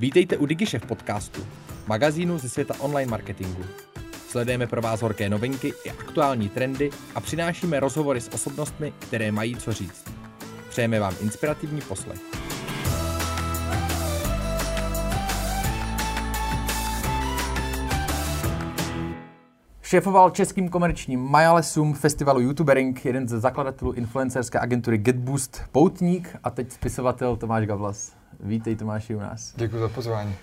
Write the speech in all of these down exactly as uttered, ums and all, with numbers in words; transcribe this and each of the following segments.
Vítejte u DigiShef podcastu, magazínu ze světa online marketingu. Sledujeme pro vás horké novinky i aktuální trendy a přinášíme rozhovory s osobnostmi, které mají co říct. Přejeme vám inspirativní poslech. Šéfoval českým komerčním majálesům festivalu YouTubering, jeden ze zakladatelů influencerské agentury GetBoost, poutník a teď spisovatel Tomáš Gavlas. Vítej, Tomáši, u nás. Děkuji za pozvání.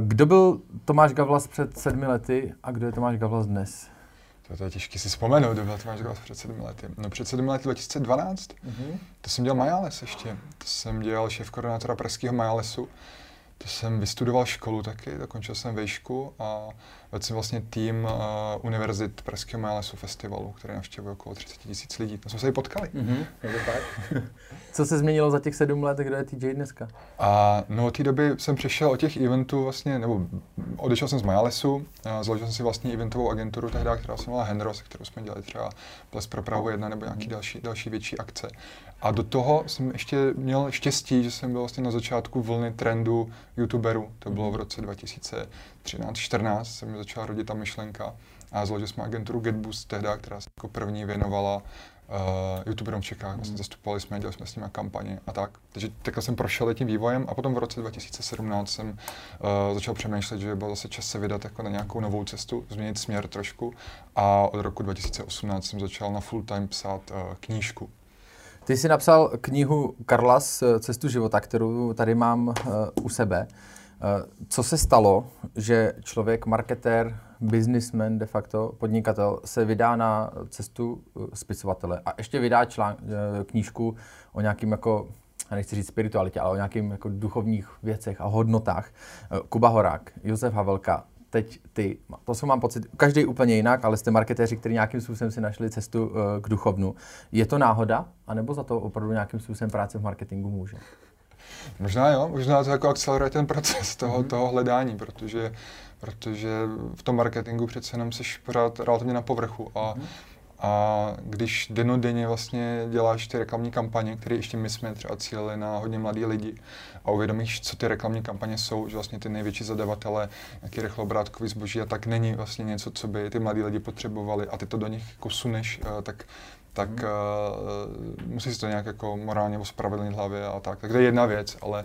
Kdo byl Tomáš Gavlas před sedmi lety a kdo je Tomáš Gavlas dnes? To je těžké si vzpomenout, kdo byl Tomáš Gavlas před sedmi lety. No před sedmi lety dva tisíce dvanáct, mm-hmm. to jsem dělal majáles ještě. To jsem dělal šéfkoordinátora pražského majálesu. To jsem vystudoval školu taky, dokončil jsem vejšku a vedl jsem vlastně tým uh, univerzit pražského majálesu festivalu, který navštěvuje okolo třicet tisíc lidí. Tam jsme se i potkali. Mm-hmm. Co se změnilo za těch sedm let, kdo je T J dneska? A, no od té doby jsem přišel od těch eventů vlastně, nebo odešel jsem z majálesu, založil jsem si vlastní eventovou agenturu tehdy, která se jmenovala Hendros, kterou jsme dělali třeba Ples pro Prahu jedna nebo nějaký další, další větší akce. A do toho jsem ještě měl štěstí, že jsem byl vlastně na začátku vlny trendu YouTuberů. To bylo v roce dva tisíce třináct čtrnáct, se mi začala rodit ta myšlenka a založil jsme agenturu GetBoost tehdy, která se jako první věnovala uh, YouTuberům v Čechách. Vlastně zastupovali jsme, dělali jsme s nimi kampaně a tak. Takže takhle jsem prošel tím vývojem a potom v roce dva tisíce sedmnáct jsem uh, začal přemýšlet, že byl zase čas se vydat jako na nějakou novou cestu, změnit směr trošku a od roku dva tisíce osmnáct jsem začal na full time psát uh, knížku. Ty jsi napsal knihu Karlas, Cestu života, kterou tady mám uh, u sebe. Uh, co se stalo, že člověk, marketér, businessman de facto, podnikatel, se vydá na cestu uh, spisovatele a ještě vydá člán, uh, knížku o nějakým, jako, nechci říct spiritualitě, ale o nějakým jako, duchovních věcech a hodnotách. Uh, Kuba Horák, Josef Havelka, teď ty. To jsou, mám pocit, každý úplně jinak, ale jste marketéři, kteří nějakým způsobem si našli cestu uh, k duchovnu. Je to náhoda, anebo za to opravdu nějakým způsobem práce v marketingu může? Možná jo, možná to jako akceleruje ten proces toho, mm-hmm. toho hledání, protože, protože v tom marketingu přece jenom jsi pořád relativně na povrchu a mm-hmm. A když denodenně vlastně děláš ty reklamní kampaně, které ještě my jsme třeba cílili na hodně mladý lidi a uvědomíš, co ty reklamní kampaně jsou, že vlastně ty největší zadavatele, nějaký rychlobrátkový zboží a tak není vlastně něco, co by ty mladí lidi potřebovali a ty to do nich jako suneš, tak, tak hmm. uh, musíš to nějak jako morálně ospravedlnit hlavě a tak. Tak to je jedna věc, ale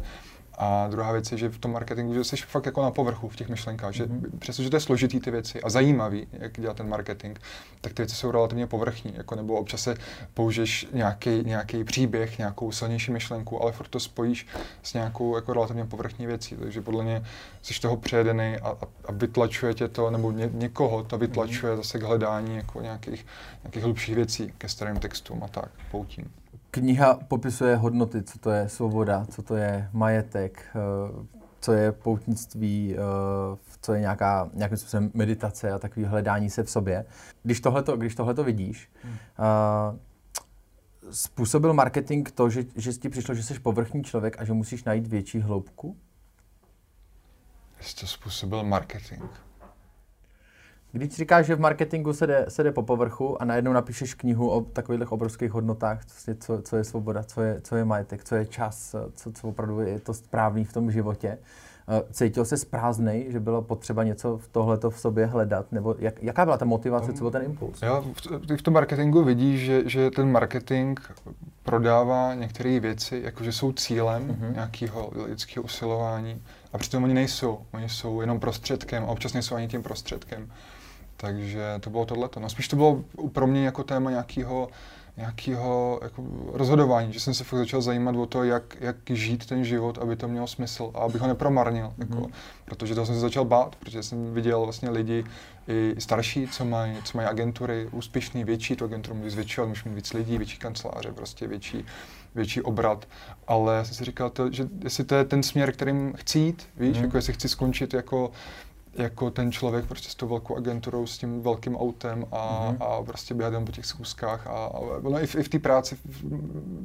a druhá věc je, že v tom marketingu, že jsi fakt jako na povrchu v těch myšlenkách, že mm-hmm. přestože to je složitý ty věci a zajímavý, jak dělá ten marketing, tak ty věci jsou relativně povrchní, jako nebo občas se použiješ nějaký, nějaký příběh, nějakou silnější myšlenku, ale furt to spojíš s nějakou jako relativně povrchní věcí, takže podle mě jsi toho přejedený a, a vytlačuje tě to, nebo ně, někoho to vytlačuje mm-hmm. zase k hledání jako nějakých, nějakých hlubších věcí ke starým textům a tak, poutím. Kniha popisuje hodnoty, co to je svoboda, co to je majetek, co je poutnictví, co je nějaká, nějakým způsobem meditace a takové hledání se v sobě. Když tohleto, když tohleto vidíš, hmm. způsobil marketing to, že, že ti přišlo, že jsi povrchní člověk a že musíš najít větší hloubku? Jestli to způsobil marketing? Když říkáš, že v marketingu se jde, se jde po povrchu a najednou napíšeš knihu o takových obrovských hodnotách, co, co je svoboda, co je, co je majetek, co je čas, co, co opravdu je to správný v tom životě, cítil se prázdnej, že bylo potřeba něco v tohleto v sobě hledat? Nebo jak, jaká byla ta motivace, co byl ten impuls? Jo, v, v tom marketingu vidíš, že, že ten marketing prodává některé věci, jakože jsou cílem mm-hmm. nějakého lidského usilování a přitom oni nejsou. Oni jsou jenom prostředkem a občas nejsou ani tím prostředkem. Takže to bylo tohleto. No spíš to bylo pro mě jako téma nějakého nějakého jako rozhodování, že jsem se fakt začal zajímat o to, jak, jak žít ten život, aby to mělo smysl a abych ho nepromarnil. Mm-hmm. Jako, protože toho jsem se začal bát, protože jsem viděl vlastně lidi i starší, co mají, co mají agentury, úspěšný, větší, tu agenturu můžu zvětšovat, můžu mít víc lidí, větší kanceláře, prostě větší, větší obrat. Ale jsem si říkal, to, že jestli to je ten směr, kterým chci jít, víš, mm-hmm. jako jestli chci skončit jako jako ten člověk prostě s tou velkou agenturou, s tím velkým autem a, mm-hmm. a prostě běhám po těch schůzkách a, a no, i v, i v té práci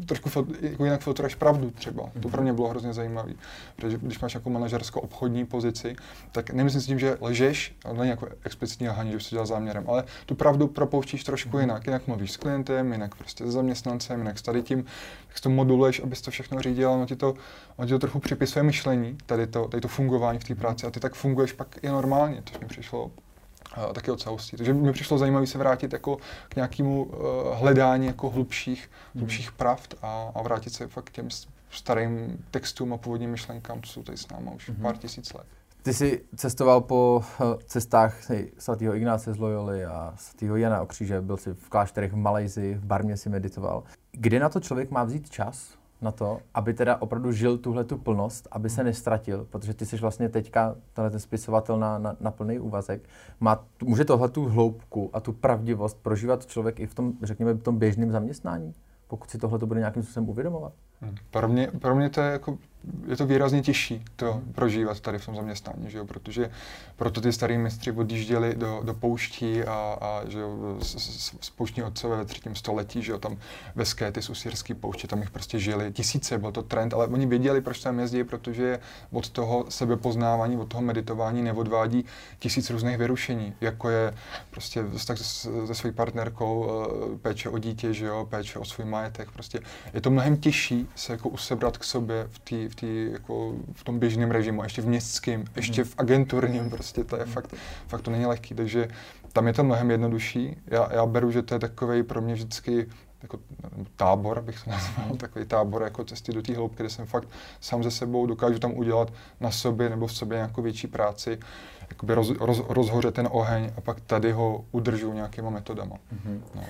trošku fil, jako jinak filtruješ pravdu třeba. Mm-hmm. To pro mě bylo hrozně zajímavé, protože když máš jako manažerskou obchodní pozici, tak nemyslím si tím, že lžeš, ale není jako explicitní lhaní, že se dělá záměrem, ale tu pravdu propouštíš trošku mm-hmm. jinak, jinak mluvíš s klientem, jinak prostě se zaměstnancem, jinak s tady tím, tak to moduluješ, abys to všechno řídil, ono ti to, ono ti to trochu připisuje myšlení, tady to, tady to fungování v té práci a ty tak funguješ pak i normálně, což mi přišlo uh, taky od hustý. Takže mi přišlo zajímavé se vrátit jako k nějakému uh, hledání jako hlubších, hlubších pravd a, a vrátit se fakt těm starým textům a původním myšlenkám, co jsou tady s náma už mm-hmm. pár tisíc let. Ty jsi cestoval po cestách svatého Ignáce z Loyoly a svatého Jana z Kříže, byl jsi v klášterech v Malajsii, v Barmě si meditoval. Kde na to člověk má vzít čas? Na to, aby teda opravdu žil tuhle tu plnost, aby se neztratil, protože ty jsi vlastně teďka tenhle ten spisovatel na, na, na plný úvazek. Má, může tohle tu hloubku a tu pravdivost prožívat člověk i v tom, řekněme, v tom běžném zaměstnání, pokud si tohle to bude nějakým způsobem uvědomovat? Pro mě, pro mě to je jako, je to výrazně těžší to hmm. prožívat tady v tom zaměstnání, že jo? Protože proto ty starý mistři odjížděli do, do pouští a, a že jo, z, z pouštní otcové ve třetím století, že jo, tam ve Skéty z usírský pouště, tam jich prostě žili tisíce, byl to trend, ale oni věděli, proč tam jezdí, protože od toho sebepoznávání, od toho meditování neodvádí tisíc různých vyrušení, jako je prostě tak se svojí partnerkou, péče o dítě, že jo, péče o svůj majetek, prostě je to mnohem těžší se jako usebrat k sobě v té v, tý, jako v tom běžném režimu, ještě v městském, ještě v agenturním, prostě to je fakt, fakt to není lehký, takže tam je to mnohem jednodušší. Já, já beru, že to je takovej pro mě vždycky jako tábor, bych to nazval, takový tábor jako cesty do té hloubky, kde jsem fakt sám ze sebou, dokážu tam udělat na sobě nebo v sobě nějakou větší práci, jakoby roz, roz, rozhořet ten oheň a pak tady ho udržu nějakýma metodama. Mm-hmm. No.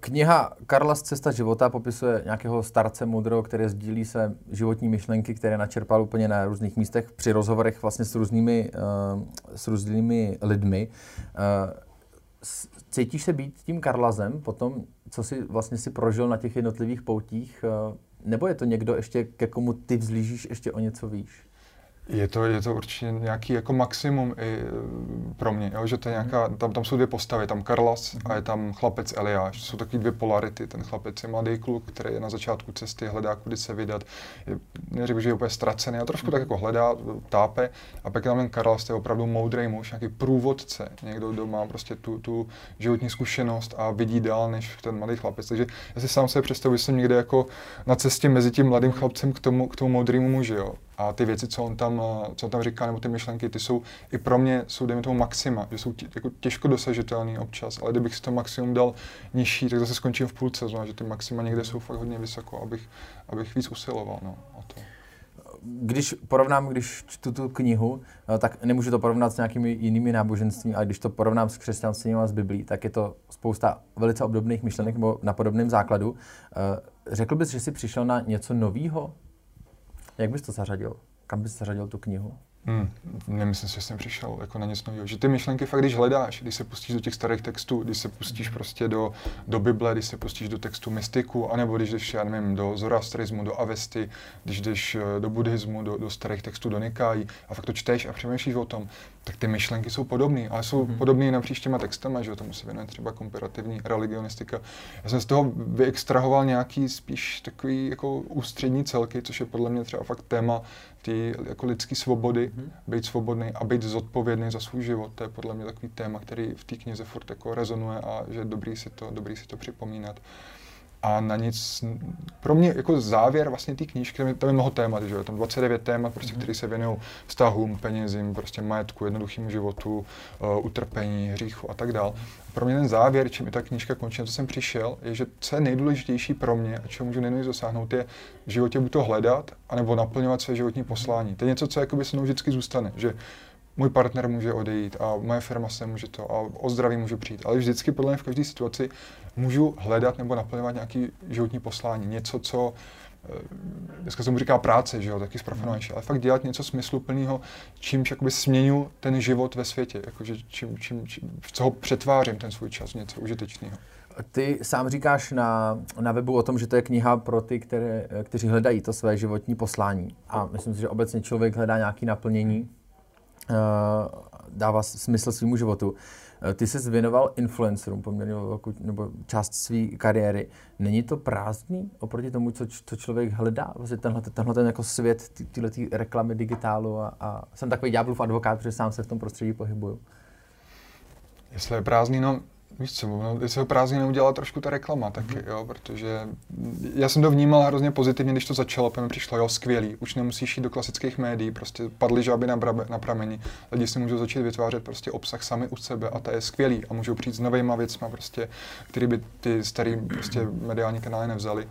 Kniha Karlas Cesta života popisuje nějakého starce moudrého, který sdílí své životní myšlenky, které načerpal úplně na různých místech při rozhovorech vlastně s různými, uh, s různými lidmi. Uh, cítíš se být tím Karlasem potom, co jsi vlastně si prožil na těch jednotlivých poutích? Uh, nebo je to někdo ještě, ke komu ty vzlížíš, ještě o něco víš? Je to, je to určitě nějaký jako maximum i pro mě, jo? Že to je nějaká, tam, tam jsou dvě postavy, tam Karlas a je tam chlapec Eliáš, jsou takové dvě polarity, ten chlapec je mladý kluk, který je na začátku cesty, hledá kudy se vydat, je, neříkám, že je úplně ztracený, a trošku tak jako hledá, tápe, a pak tam ten Karlas, to je opravdu moudrý muž, nějaký průvodce, někdo, kdo má prostě tu, tu životní zkušenost a vidí dál než ten mladý chlapec, takže já si sám se představuji, že jsem někde jako na cestě mezi tím mladým chlapcem k tomu, k tomu moudrému muži, jo? A ty věci, co on tam, co on tam říká, nebo ty myšlenky, ty jsou i pro mě, jsou dejme tomu maxima, že jsou tě, jako těžko dosažitelný občas, ale kdybych si to maximum dal nižší, tak zase skončím v půlce, znamená, že ty maxima někde jsou fakt hodně vysoko, abych, abych víc usiloval, no, o to. Když porovnám, když čtu tu knihu, tak nemůžu to porovnat s nějakými jinými náboženstvími, ale když to porovnám s křesťanstvím a s Biblí, tak je to spousta velice obdobných myšlenek nebo na podobném základu. Řekl bys, že jsi přišel na něco novýho? Jak bys to zařadil? Kam bys zařadil tu knihu? Hmm. Nemyslím si, že jsem přišel jako na něco nového. Že ty myšlenky fakt, když hledáš, když se pustíš do těch starých textů, když se pustíš prostě do, do Bible, když se pustíš do textu mystiku, anebo když jdeš, já nevím, do zoroastrismu, do Avesty, když jdeš do buddhismu, do, do starých textů, do Nikájí a fakt to čteš a přemýšlíš o tom, tak ty myšlenky jsou podobné, ale jsou hmm. podobné napříč těma textama, že tomu se věnuje třeba komparativní religionistika. Já jsem z toho vyextrahoval nějaký spíš takový jako ústřední celky, což je podle mě třeba fakt téma ty jako lidské svobody, hmm. být svobodný a být zodpovědný za svůj život, to je podle mě takový téma, který v té knize furt jako rezonuje a že je dobrý si to, dobrý si to připomínat. A na nic, pro mě jako závěr vlastně té knížky, tam je mnoho témat, že jo, tam dvacet devět témat, prostě, které se věnují vztahům, penězím, prostě majetku, jednoduchýmu životu, uh, utrpení, hříchu a tak dál. Pro mě ten závěr, čím i ta knížka končí, co jsem přišel, je, že co je nejdůležitější pro mě a čeho můžu nejvíc dosáhnout, je v životě buď to hledat, anebo naplňovat své životní poslání. To je něco, co jakoby se mnou vždycky zůstane, že můj partner může odejít a moje firma se může to a o zdraví můžu přijít, ale vždycky podle mě v každé situaci můžu hledat nebo naplňovat nějaké životní poslání, něco, co dneska se mu říká práce, že jo, taky zprofanovanější, ale fakt dělat něco smysluplného, čímž jakoby směňu ten život ve světě, jakože čím, čím, čím, co ho přetvářím ten svůj čas v něco užitečného. Ty sám říkáš na, na webu o tom, že to je kniha pro ty, které, kteří hledají to své životní poslání a myslím si, že obecně člověk hledá nějaké naplnění. dává smysl svému životu. Ty ses věnoval influencerům poměrně velkou, nebo část své kariéry. Není to prázdný oproti tomu, co, co člověk hledá? Vlastně tenhle, tenhle ten jako svět, ty, tyhle ty reklamy digitálu a, a jsem takový ďáblův advokát, protože sám se v tom prostředí pohybuju. Jestli je prázdný, no víš co, no, jestli ho prázdný neudělala trošku ta reklama taky, mm. jo, protože já jsem to vnímal hrozně pozitivně, když to začalo, protože mi přišlo, jo, skvělý, už nemusíš jít do klasických médií, prostě padly žáby na, brabe, na prameni, lidi si můžou začít vytvářet prostě obsah sami u sebe a to je skvělý a můžou přijít s novejma věcma prostě, který by ty starý prostě mediální kanály nevzali.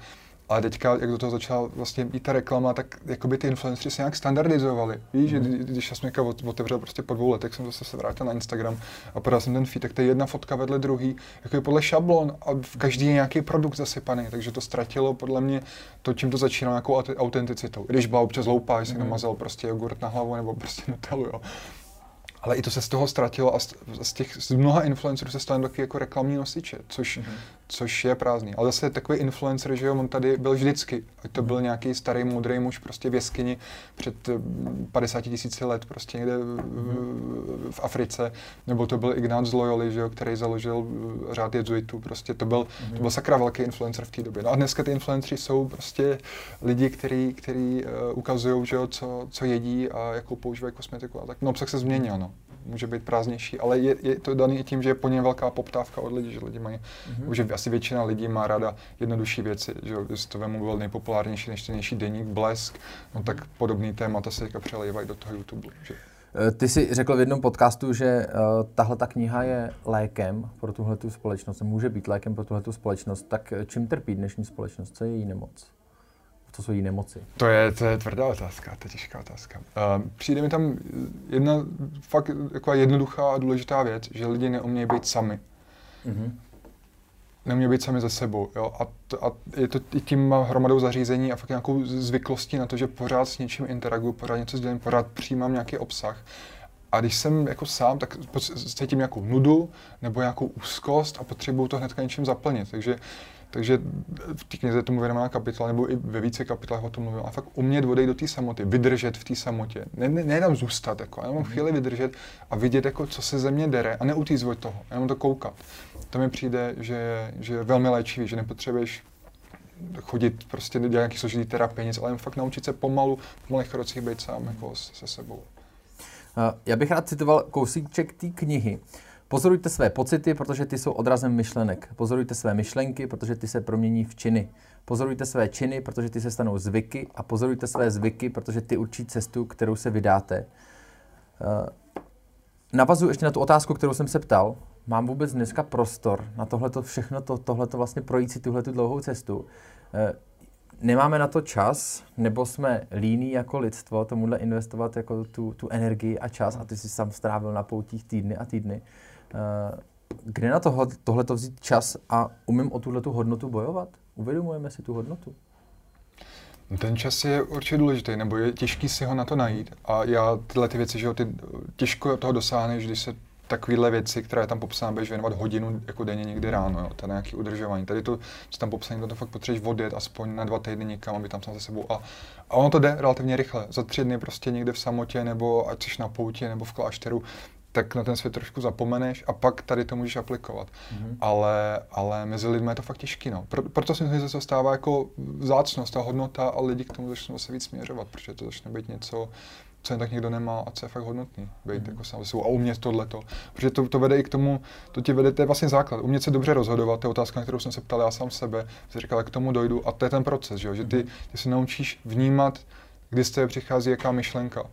Ale teďka, jak do toho začala vlastně i ta reklama, tak jakoby ty influenceři se nějak standardizovali. Víš, mm. že když já jsem někde otevřel prostě po dvou letech, jsem zase se vrátil na Instagram a podal jsem ten feed, tak to je jedna fotka vedle druhý, jako je podle šablon a v každý je nějaký produkt zasypaný, takže to ztratilo podle mě to, čím to začínalo, nějakou autenticitou. I když byla občas hloupá, že si mm. namazal prostě jogurt na hlavu nebo prostě Nutellu, jo. Ale i to se z toho ztratilo a z těch z mnoha influencerů se stane taky jako reklamní nosiče, což, mm-hmm. což je prázdný. Ale zase takový influencer, že jo, on tady byl vždycky. Ať to byl nějaký starý moudrý muž prostě v jeskyni před padesáti tisíci let prostě někde v, v Africe, nebo to byl Ignác z Loyoly, že jo, který založil řád jezuitů, prostě to byl, mm-hmm. to byl sakra velký influencer v té době. No a dneska ty influenceri jsou prostě lidi, kteří uh, ukazují, že jo, co, co jedí a jakou používají kosmetiku a tak. No obsah se změnil, no. Může být prázdnější, ale je, je to daný i tím, že je po něm velká poptávka od lidí, že lidi mají, mm-hmm. že asi většina lidí má ráda jednodušší věci, že jestli to vemu byl nejpopulárnější, nejčtenější deník Blesk, no tak podobný témata se přelejvají do toho YouTube. Že? Ty jsi řekl v jednom podcastu, že uh, tahle ta kniha je lékem pro tuhletu společnost, může být lékem pro tuhletu společnost, tak čím trpí dnešní společnost, co je její nemoc? Co jsou její nemoci? To je, to je tvrdá otázka, to je těžká otázka. Uh, přijde mi tam jedna fakt jako jednoduchá a důležitá věc, že lidi neumějí být sami. Mm-hmm. Neumějí být sami ze sebou, jo? A, to, a je to i tím hromadou zařízení a fakt nějakou zvyklostí na to, že pořád s něčím interaguju, pořád něco sdělím, pořád přijímám nějaký obsah. A když jsem jako sám, tak cítím nějakou nudu nebo nějakou úzkost a potřebuju to hnedka něčím zaplnit, takže Takže v té knize tomu věnovaná kapitola, nebo i ve více kapitolách o tom mluvím, a fakt umět odejít do té samoty, vydržet v té samotě, nejenom ne, ne zůstat, jako, jenom chvíli vydržet a vidět, jako, co se ze mě dere a neutíct od toho, jenom to koukat. To mi přijde, že, že je velmi léčivý, že nepotřebuješ chodit, prostě dělat nějaký složitý terapie, nic, ale jen fakt naučit se pomalu, v malých krocích být sám jako, se sebou. Já bych rád citoval kousíček té knihy. Pozorujte své pocity, protože ty jsou odrazem myšlenek. Pozorujte své myšlenky, protože ty se promění v činy. Pozorujte své činy, protože ty se stanou zvyky. A pozorujte své zvyky, protože ty určí cestu, kterou se vydáte. Navazuji ještě na tu otázku, kterou jsem se ptal. Mám vůbec dneska prostor na tohleto všechno, to, tohleto vlastně projít si tuhletu dlouhou cestu? Nemáme na to čas, nebo jsme líní jako lidstvo tomuhle investovat jako tu, tu energii a čas a ty jsi sám strávil na poutích týdny a týdny. Kde na tohle, tohleto vzít čas a umím o tuhletu hodnotu bojovat? Uvědomujeme si tu hodnotu? Ten čas je určitě důležitý, nebo je těžký si ho na to najít. A já tyhle ty věci, že jo, ty těžko toho dosáhneš, když se takovýhle věci, která je tam popsána, budeš věnovat hodinu jako denně někdy ráno, jo, to je nějaký udržování. Tady to, co tam popsané, to fakt potřebuješ odjet aspoň na dva týdny někam, aby tam sám se sebou a, a ono to jde relativně rychle. Za tři dny prostě někde v samotě, nebo ať jsi na poutě, nebo v klášteru, tak na ten svět trošku zapomeneš a pak tady to můžeš aplikovat. Mm-hmm. Ale, ale mezi lidmi je to fakt těžké. No. Pro, proto si myslím, že se stává jako vzácnost, ta hodnota a lidi k tomu začnou se víc směřovat, protože to začne být něco, co jen tak někdo nemá a co je fakt hodnotný, být jako sám sebou a umět tohleto. Protože to, to vede i k tomu, to ti vede, to je vlastně základ, umět se dobře rozhodovat, to je otázka, na kterou jsem se ptal já sám sebe, jsi říkal, jak k tomu dojdu a to je ten proces, že, jo? Že ty, ty se naučíš vnímat, kdy z tebe přichází jaká myšlenka.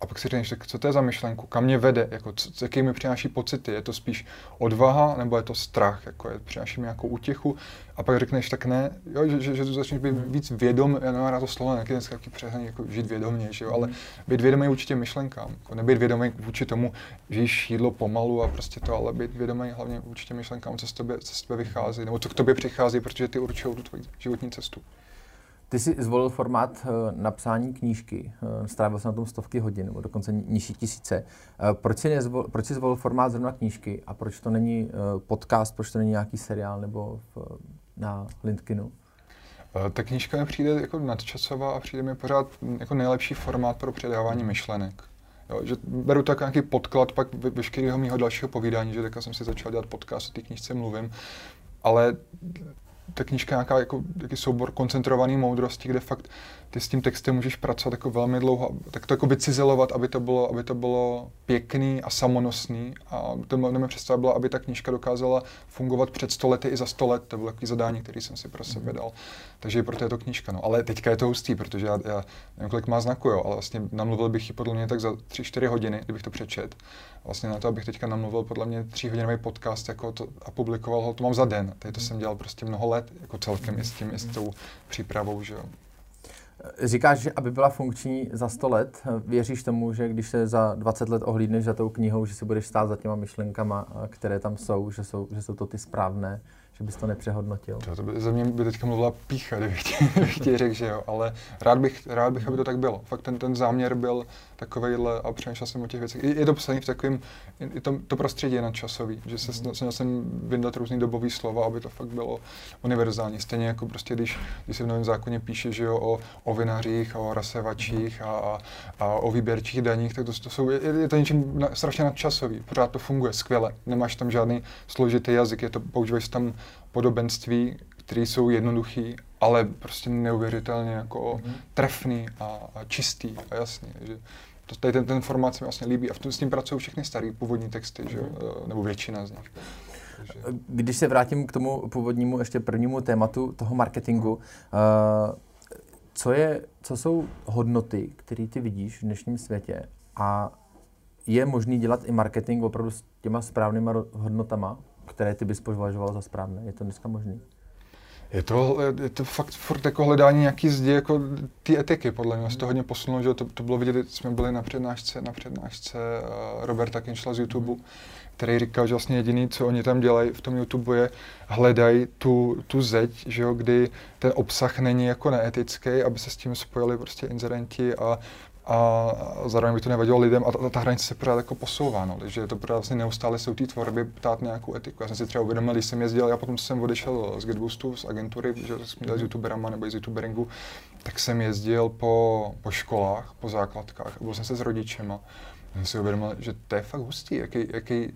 A pak si říkáš, co to je za myšlenku, kam mě vede, jako, co, jaký mi přináší pocity, je to spíš odvaha, nebo je to strach, jako, je, přináší mi nějakou útěchu a pak řekneš, tak ne, jo, že, že, že začneš být víc vědom, já nemám rád to slovo, nějaký dneska přehraný, jako žít vědomně, že jo, ale být vědomý určitě myšlenkám, jako, nebýt vědomý vůči tomu, že jíš jídlo pomalu a prostě to, ale být vědomý hlavně určitě myšlenkám, co z tebe, co z tebe vychází, nebo co k tobě přichází, protože ty určují tu tvoji životní cestu. Ty jsi zvolil formát napsání knížky, strávil jsem na tom stovky hodin, nebo dokonce nižší tisíce. Proč jsi, nezvol, proč jsi zvolil formát zrovna knížky a proč to není podcast, proč to není nějaký seriál nebo v, na LinkedInu? Ta knížka mi přijde jako nadčasová a přijde mi pořád jako nejlepší formát pro předávání myšlenek. Jo, že beru tak nějaký podklad pak veškerého mého dalšího povídání, že tak jsem si začal dělat podcast, o té knížce mluvím, ale ta knížka je nějaká jako, jaký soubor koncentrovaný moudrosti, kde fakt ty s tím textem můžeš pracovat jako velmi dlouho, tak to jako vycizelovat, aby to bylo, aby to bylo pěkný a samonosný. A to mě představa byla, aby ta knížka dokázala fungovat před sto lety i za sto let. To bylo takové zadání, které jsem si pro sebe dal. Takže i proto je to knížka. No. Ale teďka je to hustý, protože já, já nevím, kolik má znaků, jo, ale vlastně namluvil bych ji podle mě tak za tři čtyři hodiny, kdybych to přečet. Vlastně na to, abych teďka namluvil podle mě tříhodinový podcast jako to, a publikoval ho, to mám za den. Tady to jsem dělal prostě mnoho let jako celkem i s tím, i s tou přípravou, že jo. Říkáš, že aby byla funkční za sto let, věříš tomu, že když se za dvacet let ohlídneš za tou knihou, že si budeš stát za těma myšlenkama, které tam jsou, že jsou, že jsou to ty správné, že bys to nepřehodnotil? To, to by, za mě by teďka mluvila pícha, kdybych ti řekl, že jo, ale rád bych, rád bych, aby to tak bylo. Fakt ten, ten záměr byl takovejhle a přemýšlel jsem o těch věcech. Je, je to psaný v takovém, to, to prostředí je nadčasový, že se mm. snažil jsem vyndat různý dobový slova, aby to fakt bylo univerzální. Stejně jako prostě, když, když se v Novém zákoně píše, že jo, o, o vinařích, o rasevačích a, a, a o výběrčích daních, tak to, to jsou, je, je to něčím na, strašně nadčasový. Pořád to funguje skvěle, nemáš tam žádný složitý jazyk, je to, používáš tam podobenství, které jsou jednoduchý, ale prostě neuvěřitelně jako mm. trefný a, a čistý a jasný. Že to, tady ten, ten formát se mi vlastně líbí a v tom, s tím pracují všechny staré původní texty, mm. že, nebo většina z nich. Takže. Když se vrátím k tomu původnímu ještě prvnímu tématu toho marketingu, uh, co, je, co jsou hodnoty, které ty vidíš v dnešním světě a je možný dělat i marketing opravdu s těma správnýma hodnotama, které ty bys považoval za správné? Je to dneska možný? Je to, je to fakt furt jako hledání nějaký zdi, jako ty etiky, podle mě. Se to hodně posunulo, že to, to bylo vidět, jsme byli na přednášce, na přednášce uh, Roberta Kinsella z YouTube, mm. který říkal, že vlastně jediný, co oni tam dělají v tom YouTube, je hledají tu, tu zeď, že jo, kdy ten obsah není jako neetický, aby se s tím spojili prostě inzerenti a a zároveň by to nevadilo lidem a ta, ta hranice se pořád jako posouvá, no, takže je to pořád vlastně neustále se u té tvorby ptát nějakou etiku. Já jsem si třeba uvědomil, když jsem jezdil, já potom jsem odešel z GetBoostu, z agentury, že jsem dělal s youtuberama nebo i z youtuberingu, tak jsem jezdil po, po školách, po základkách, byl jsem se s rodičema. Já jsem si uvědomil, že to je fakt hustý, jaký, jaký,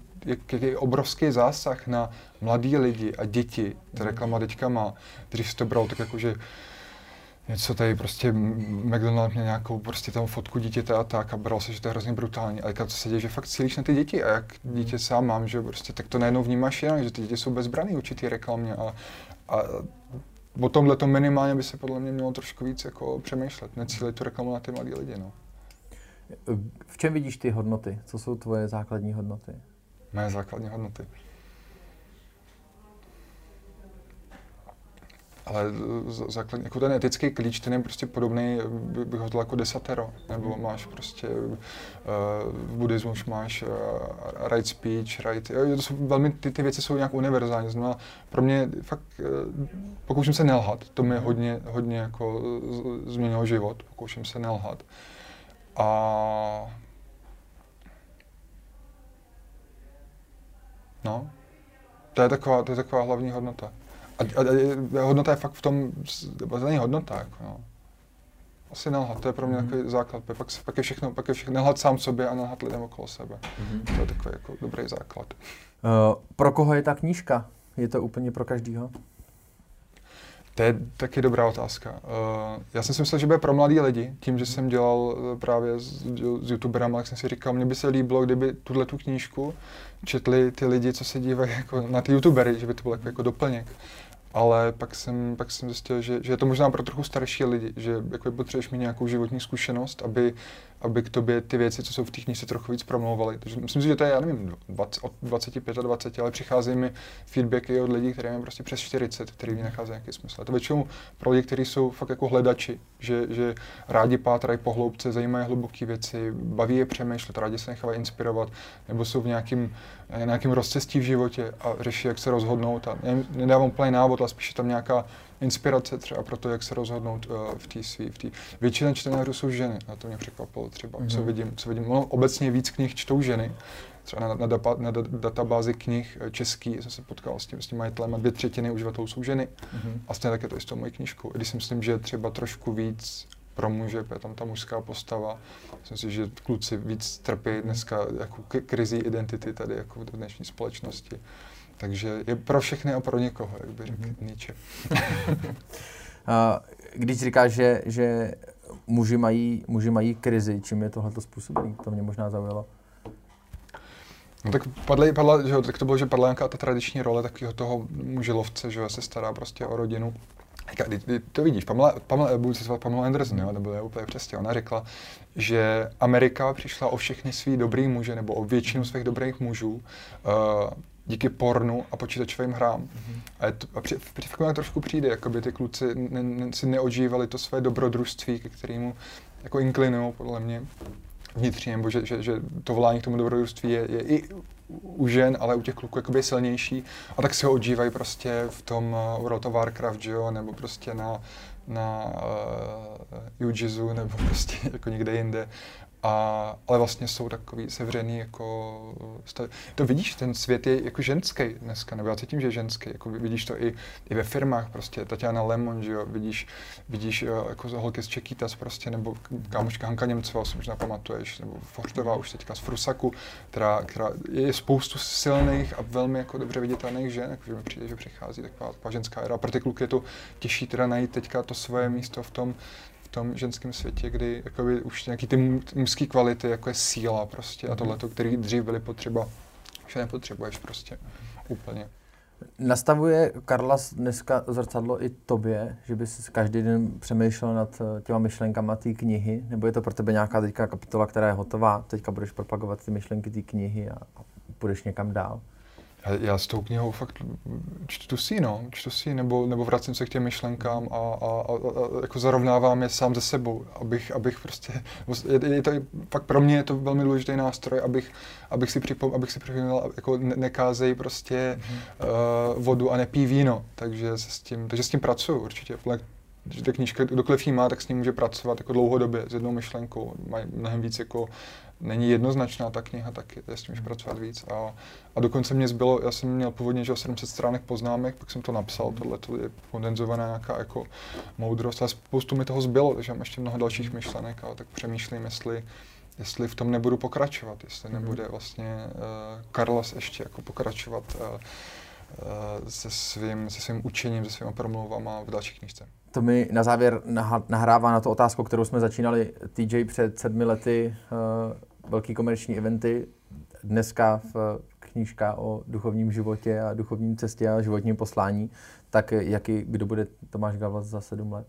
jaký obrovský zásah na mladý lidi a děti, ta reklama teďka má, kteří si to bral tak jako, že něco tady prostě McDonald měl nějakou prostě tam fotku dítěte a tak a bral se, že to je hrozně brutální. Ale to se děje, že fakt cílíš na ty děti a jak dítě sám mám, že prostě tak to najednou vnímáš jinak, že ty děti jsou bezbranný určitý reklamě a, a o tomhle to minimálně by se podle mě mělo trošku víc jako přemýšlet, necílit tu reklamu na ty mladé lidi, no. V čem vidíš ty hodnoty? Co jsou tvoje základní hodnoty? Moje základní hodnoty? Ale základní, jako ten etický klíč, ten je prostě podobný, bych ho dal jako desatero, nebo máš prostě uh, v buddhismu máš uh, right speech, right, jo, to jsou velmi, ty, ty věci jsou nějak univerzální, znamená, pro mě fakt uh, pokouším se nelhat, to mi hodně, hodně jako změnilo život, pokouším se nelhat a no, to je taková, to je taková hlavní hodnota. A, a, a hodnota je fakt v tom, to není hodnota, jako no. Asi nelhat, to je pro mě takový mm-hmm. základ, pak, pak je všechno, pak je všechno, nelhat sám sobě a nelhat lidem okolo sebe, mm-hmm. to je takový jako dobrý základ. Uh, pro koho je ta knížka? Je to úplně pro každýho? To je taky dobrá otázka. Uh, já jsem si myslel, že bude pro mladý lidi, tím, že jsem dělal právě s, s youtuberama, tak jsem si říkal, mně by se líbilo, kdyby tuhle tu knížku četli ty lidi, co se dívají jako na ty youtubery, že by to byl jako, jako doplněk. Ale pak jsem, pak jsem zjistil, že, že je to možná pro trochu starší lidi, že jako potřebuješ mít nějakou životní zkušenost, aby, aby k tobě ty věci, co jsou v té knize, trochu víc promlouvaly. Takže myslím si, že to je, já nevím, dvacet, od dvaceti pěti a dvaceti, ale přicházejí mi feedbacky od lidí, které mají prostě přes čtyřicet, který nacházejí nějaký smysl. A to většinou pro lidi, kteří jsou fakt jako hledači, že, že rádi pátrají po hloubce, zajímají hluboké věci, baví je přemýšlet, rádi se nechávají inspirovat, nebo jsou v nějakým, nějakým rozcestí v životě a řeší, jak se rozhodnout. A nedávám úplně návod, ale spíš je tam nějaká inspirace třeba pro to, jak se rozhodnout uh, v té svý, v té... Většina čtenářů jsou ženy, na to mě překvapilo třeba, mm-hmm. co vidím, co vidím. No, obecně víc knih čtou ženy, třeba na, na, dapa, na databázi knih český, jsem se potkal s tím, s tím majitelem a dvě třetiny uživatelů jsou ženy. Mm-hmm. A stejně tak je to i s tou mojí knížkou, když si myslím, že třeba trošku víc pro muže, je tam ta mužská postava. Myslím si, že kluci víc trpí dneska jako krizí identity tady jako v dnešní společnosti. Takže je pro všechny a pro někoho, jak by řekl Nietzsche. Když říkáš, že, že muži, mají, muži mají krizi, čím je tohleto způsobený? To mě možná zaujalo. No tak, padla, padla, že, tak to bylo, že padla nějaká ta tradiční role takového toho mužilovce, že se stará prostě o rodinu. To vidíš, Pamela, Pamela, budu citovat Pamela Anderson, jo, to bylo úplně přesně, ona řekla, že Amerika přišla o všechny svý dobrý muže, nebo o většinu svých dobrých mužů, uh, díky pornu a počítačovým hrám. Mm-hmm. A, je to, a při, při, při, při trošku přijde, jakoby ty kluci ne, ne, si neodžívali to své dobrodružství, ke kterému jako inklinují, podle mě, vnitřně, nebo že, že, že to volání k tomu dobrodružství je, je i u žen, ale u těch kluků jakoby je silnější. A tak si ho odžívají prostě v tom uh, World of Warcraft, jo, nebo prostě na, na uh, Jiu-Jitsu, nebo prostě jako někde jinde. A, ale vlastně jsou takový sevřený jako stav. To vidíš, ten svět je jako ženský dneska, nebo já cítím, že je ženský, jako vidíš to i, i ve firmách prostě, Tatiana Le Monde, že jo, vidíš, vidíš jako holky z Czechitas prostě, nebo kámoška Hanka Němcová, si možná pamatuješ, nebo Fordová už teďka z Frusaku, která, která je spoustu silných a velmi jako dobře viditelných žen, jakože mi přijde, že přichází taková, taková ženská era. Pro ty kluky je to těžší teda najít teďka to svoje místo v tom, v tom ženském světě, kdy jakoby, už nějaký ty mužské kvality, jako je síla prostě a tohleto, který dřív byly potřeba, už nepotřebuješ prostě úplně. Nastavuje Karlas dneska zrcadlo i tobě, že bys každý den přemýšlel nad těma myšlenkama té knihy, nebo je to pro tebe nějaká teďka kapitola, která je hotová, teďka budeš propagovat ty myšlenky té knihy a půjdeš někam dál? Já, já s tou knihou fakt čtu si, no, čtu si, nebo, nebo vracím se k těm myšlenkám a, a, a, a jako zarovnávám je sám ze sebou, abych, abych prostě, je, je to, fakt pro mě je to velmi důležitý nástroj, abych, abych si připomněl, abych si připomněl, jako ne, nekázej prostě mm-hmm. uh, vodu a nepí víno, takže se s tím, takže s tím pracuju určitě. Že ta knížka, kdokoliv jí má, tak s ní může pracovat jako dlouhodobě s jednou myšlenkou. Mají mnohem víc jako, není jednoznačná ta kniha, tak je s tím může pracovat víc. A, a dokonce mě zbylo, já jsem měl původně že sedm set stránek poznámek, pak jsem to napsal, tohle je kondenzovaná nějaká jako moudrost, ale spoustu mi toho zbylo, takže mám ještě mnoho dalších myšlenek, a tak přemýšlím, jestli, jestli v tom nebudu pokračovat, jestli nebude vlastně uh, Karlas ještě jako pokračovat uh, se svým, se svým učením, se svýma promluvama v další knížce. To mi na závěr nahrává na tu otázku, kterou jsme začínali. T J před sedmi lety, uh, velký komerční eventy, dneska v knížka o duchovním životě a duchovním cestě a životním poslání. Tak jaký, kdo bude Tomáš Gavlas za sedm let?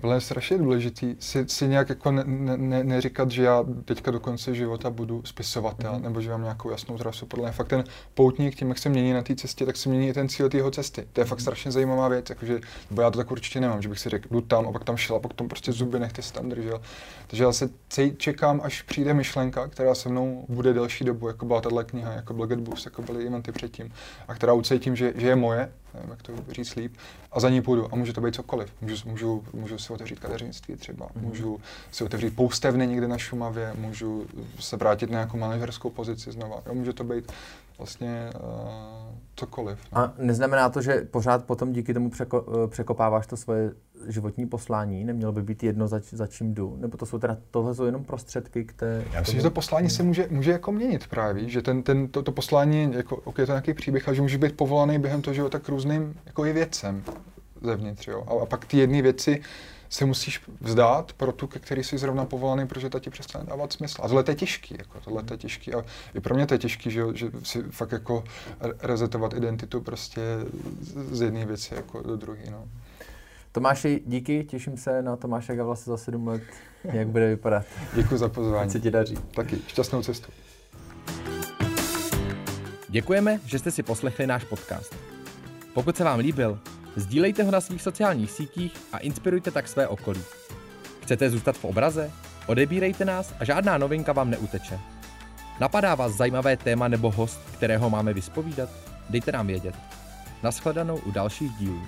Bylo je strašně důležitý si, si nějak jako ne, ne, neříkat, že já teďka do konce života budu spisovatel, mm-hmm. nebo že mám nějakou jasnou trasu. Podle mě fakt ten poutník tím, jak se mění na té cestě, tak se mění i ten cíl tého cesty. To je fakt strašně zajímavá věc, jakože, bo já to tak určitě nemám, že bych si řekl, jdu tam a pak tam šel a pak tam prostě zuby nechty se tam držel. Takže já se čekám, až přijde myšlenka, která se mnou bude delší dobu, jako byla tato kniha, jako byl GetBoost, jako byly eventy předtím, a která ucítím, že, že je moje, nevím, jak to říct líp, a za ní půjdu a může to být cokoliv. Můžu, můžu, můžu si otevřít kadeřnictví třeba, mm-hmm. můžu si otevřít poustevny někde na Šumavě, můžu se vrátit na nějakou manažerskou pozici znova, jo, může to být vlastně uh, cokoliv. No. A neznamená to, že pořád potom díky tomu překo- překopáváš to svoje životní poslání, nemělo by být jedno, za, za čím jdu, nebo to jsou teda, tohle jsou jenom prostředky, které... Já myslím, že to poslání se může, může jako měnit právě, že ten, ten, to, to poslání, jako, ok, je to nějaký příběh, ale že může být povolaný během toho života k různým jako i věcem zevnitř, jo, a, a pak ty jedné věci se musíš vzdát pro tu, ke který jsi zrovna povolaný, protože ta ti přestane dávat smysl. A tohle je těžký, jako, tohle je těžký a i pro mě to je těžký, že, že si fakt jako rezetovat identitu prostě z jedné věci jako do druhé, no. Tomáši, díky, těším se na Tomáše Gavlase za sedm let, jak bude vypadat. Děkuji za pozvání. Ať se ti daří. Taky, šťastnou cestu. Děkujeme, že jste si poslechli náš podcast. Pokud se vám líbil, sdílejte ho na svých sociálních sítích a inspirujte tak své okolí. Chcete zůstat v obraze? Odebírejte nás a žádná novinka vám neuteče. Napadá vás zajímavé téma nebo host, kterého máme vyspovídat? Dejte nám vědět. Naschledanou u dalších dílů.